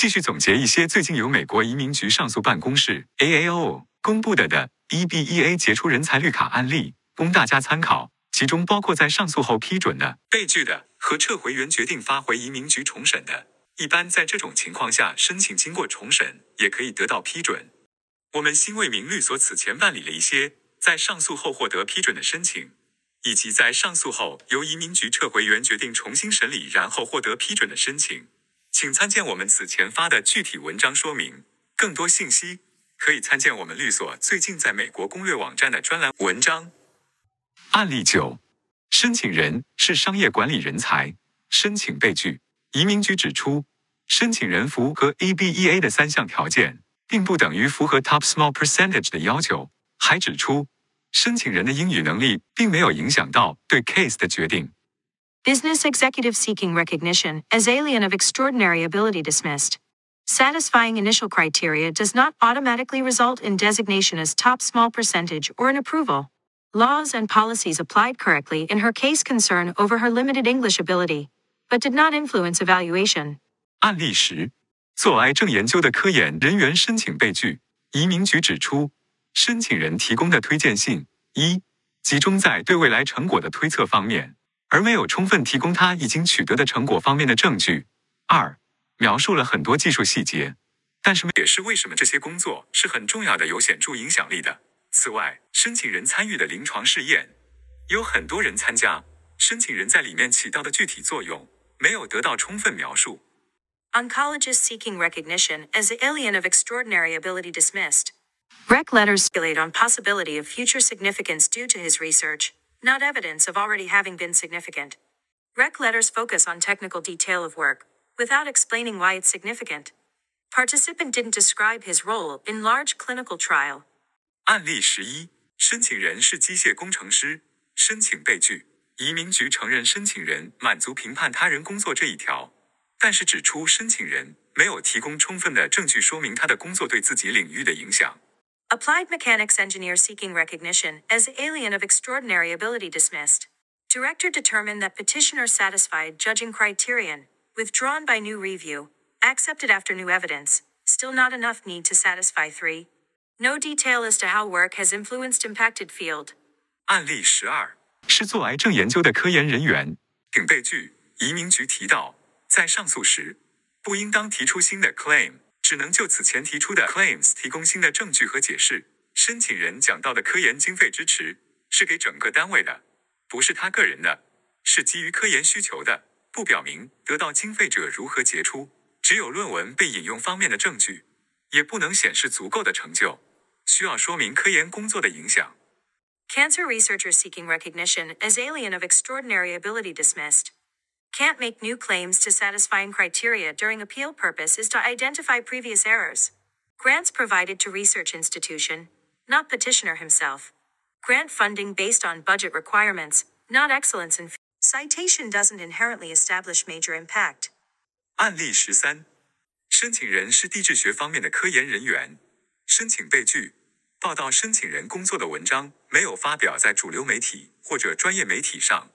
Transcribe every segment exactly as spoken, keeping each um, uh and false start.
继续总结一些最近由美国移民局上诉办公室 A A O 公布的的 E B 一 A 杰出人才绿卡案例，供大家参考。其中包括在上诉后批准的、被拒的和撤回原决定发回移民局重审的。一般在这种情况下，申请经过重审也可以得到批准。我们新为民律所此前办理了一些在上诉后获得批准的申请，以及在上诉后由移民局撤回原决定重新审理然后获得批准的申请。请参见我们此前发的具体文章说明。更多信息可以参见我们律所最近在美国攻略网站的专栏文章。案例九，申请人是商业管理人才，申请被拒。移民局指出，申请人符合 E B 一 A 的三项条件，并不等于符合 Top Small Percentage 的要求，还指出，申请人的英语能力并没有影响到对 C A S E 的决定。Business executive seeking recognition as alien of extraordinary ability dismissed. Satisfying initial criteria does not automatically result in designation as top small percentage or an approval. Laws and policies applied correctly in her case concern over her limited English ability, but did not influence evaluation. 案例十，做癌症研究的科研人员申请被拒。移民局指出，申请人提供的推荐信一集中在对未来成果的推测方面，而没有充分提供他已经取得的成果方面的证据。二，描述了很多技术细节，但是也是为什么这些工作是很重要的、有显著影响力的。此外，申请人参与的临床试验，有很多人参加，申请人在里面起到的具体作用没有得到充分描述。Oncologist seeking recognition as alien of extraordinary ability dismissed. Rec letters speculate on possibility of future significance due to his research.Not evidence of already having been significant. Rec letters focus on technical detail of work, without explaining why it's significant. Participant didn't describe his role in large clinical trial. 案例十一，申请人是机械工程师，申请被拒。移民局承认申请人满足评判他人工作这一条，但是指出申请人没有提供充分的证据说明他的工作对自己领域的影响。Applied mechanics engineer seeking recognition as alien of extraordinary ability dismissed. Director determined that petitioner satisfied judging criterion, withdrawn by new review, accepted after new evidence, still not enough need to satisfy three. No detail as to how work has influenced impacted field. 案例十二，是做癌症研究的科研人员，请被拒。移民局提到，在上诉时，不应当提出新的 claim。只能就此前提出的 claims 提供新的证据和解释。申请人讲到的科研经费支持是给整个单位的，不是他个人的，是基于科研需求的，不表明得到经费者如何杰出，只有论文被引用方面的证据，也不能显示足够的成就，需要说明科研工作的影响。Cancer researcher seeking recognition as alien of extraordinary ability dismissed.Can't make new claims to satisfying criteria during appeal purpose is to identify previous errors. Grants provided to research institution, not petitioner himself. Grant funding based on budget requirements, not excellence in citation doesn't inherently establish major impact. 案例十三，申请人是地质学方面的科研人员，申请被拒。报道申请人工作的文章没有发表在主流媒体或者专业媒体上。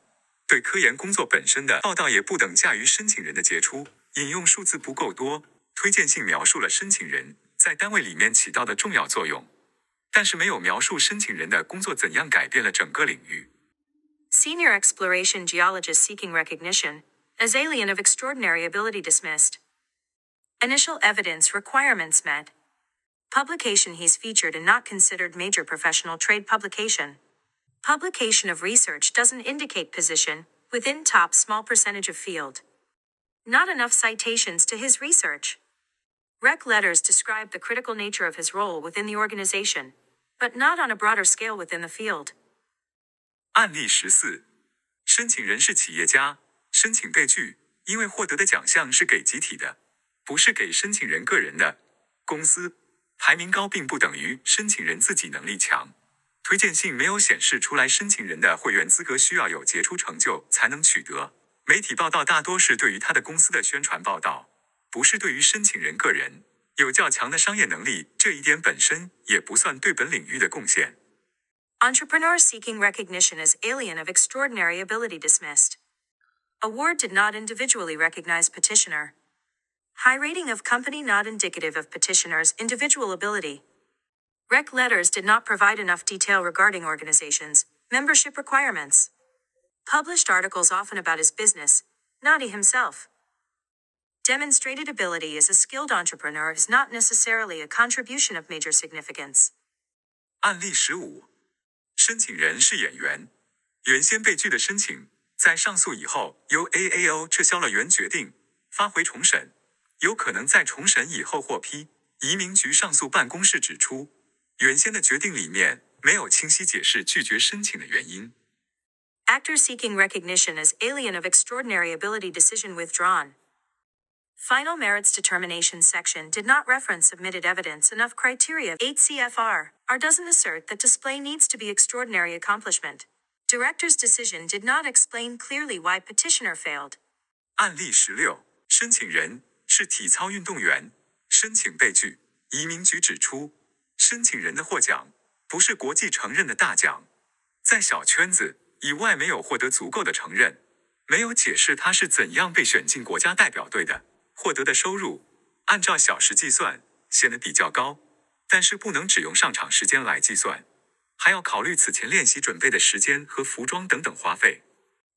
对科研工作本身的报道也不等价于申请人的杰出，引用数字不够多，推荐信描述了申请人在单位里面起到的重要作用，但是没有描述申请人的工作怎样改变了整个领域。Senior exploration geologist seeking recognition as alien of extraordinary ability dismissed. Initial evidence requirements met. Publication he's featured in not considered major professional trade publication.Publication of research doesn't indicate position within top small percentage of field. Not enough citations to his research. Rec letters describe the critical nature of his role within the organization, but not on a broader scale within the field. 案例十四，申请人是企业家，申请被拒，因为获得的奖项是给集体的，不是给申请人个人的。公司排名高并不等于申请人自己能力强。推荐信没有显示出来申请人的会员资格需要有杰出成就才能取得。媒体报道大多是对于他的公司的宣传报道，不是对于申请人个人。有较强的商业能力，这一点本身也不算对本领域的贡献。Entrepreneur seeking recognition as alien of extraordinary ability dismissed. Award did not individually recognize petitioner. High rating of company not indicative of petitioner's individual ability. R E C letters did not provide enough detail regarding organizations, membership requirements. Published articles often about his business, not he himself. Demonstrated ability as a skilled entrepreneur is not necessarily a contribution of major significance. 案例十五，申请人是演员，原先被拒的申请，在上诉以后，由 A A O 撤销了原决定，发回重审，有可能在重审以后获批。移民局上诉办公室指出，原先的决定里面没有清晰解释拒绝申请的原因。Actor seeking recognition as alien of extraordinary ability decision withdrawn. Final merits determination section did not reference submitted evidence enough criteria. eight C F R R doesn't assert that display needs to be extraordinary accomplishment. Director's decision did not explain clearly why petitioner failed. 案例十六，申请人是体操运动员。申请被拒，移民局指出，申请人的获奖不是国际承认的大奖，在小圈子以外没有获得足够的承认，没有解释他是怎样被选进国家代表队的，获得的收入按照小时计算显得比较高，但是不能只用上场时间来计算，还要考虑此前练习准备的时间和服装等等花费。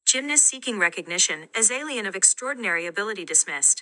Gymnast seeking recognition as alien of extraordinary ability dismissed.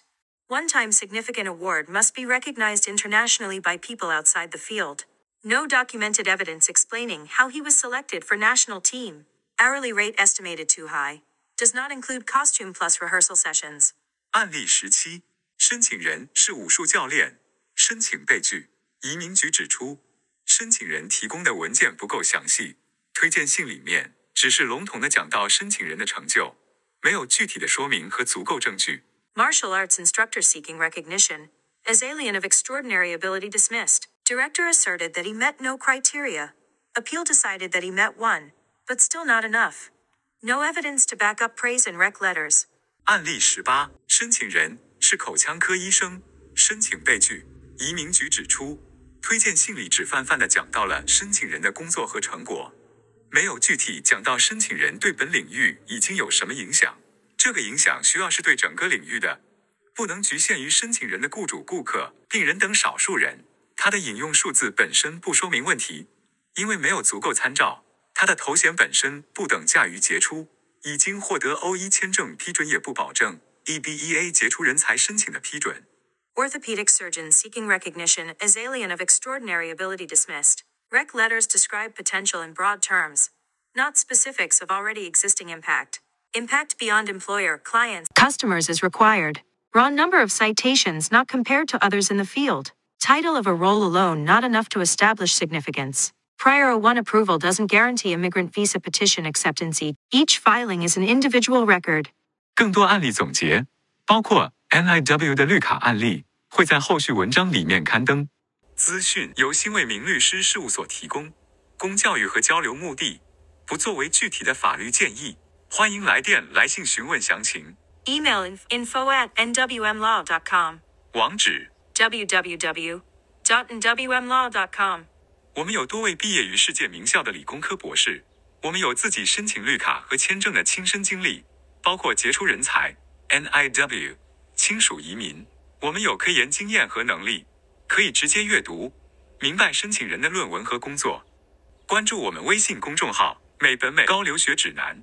One-time significant award must be recognized internationally by people outside the field. No documented evidence explaining how he was selected for national team. Hourly rate estimated too high. Does not include costume plus rehearsal sessions. 案例十七，申请人是武术教练，申请被拒。移民局指出，申请人提供的文件不够详细，推荐信里面只是笼统的讲到申请人的成就，没有具体的说明和足够证据。Martial arts instructor seeking recognition as alien of extraordinary ability dismissed. Director asserted that he met no criteria. Appeal decided that he met one, but still not enough. No evidence to back up praise and rec letters. 案例十八，申请人是口腔科医生，申请被拒。移民局指出，推荐信里只泛泛地讲到了申请人的工作和成果，没有具体讲到申请人对本领域已经有什么影响。这个影响需要是对整个领域的，不能局限于申请人的雇主、顾客、病人等少数人。他的引用数字本身不说明问题，因为没有足够参照。他的头衔本身不等价于杰出，已经获得 O 一 签证批准也不保证 E B 一 A 杰出人才申请的批准。Orthopedic surgeon seeking recognition as alien of extraordinary ability dismissed. Rec letters describe potential in broad terms, not specifics of already existing impact. Impact beyond employer, clients, customers is required. Raw number of citations not compared to others in the field. Title of a role alone not enough to establish significance. Prior O one approval doesn't guarantee immigrant visa petition acceptance. Each filing is an individual record. 更多案例总结，包括 N I W 的绿卡案例，会在后续文章里面刊登。资讯由辛未明律师事务所提供，供教育和交流目的，不作为具体的法律建议。欢迎来电来信询问详情。Email info at n w m law dot com。网址 w w w dot n w m law dot com。我们有多位毕业于世界名校的理工科博士，我们有自己申请绿卡和签证的亲身经历，包括杰出人才、N I W、亲属移民。我们有科研经验和能力，可以直接阅读、明白申请人的论文和工作。关注我们微信公众号"美本美高留学指南"。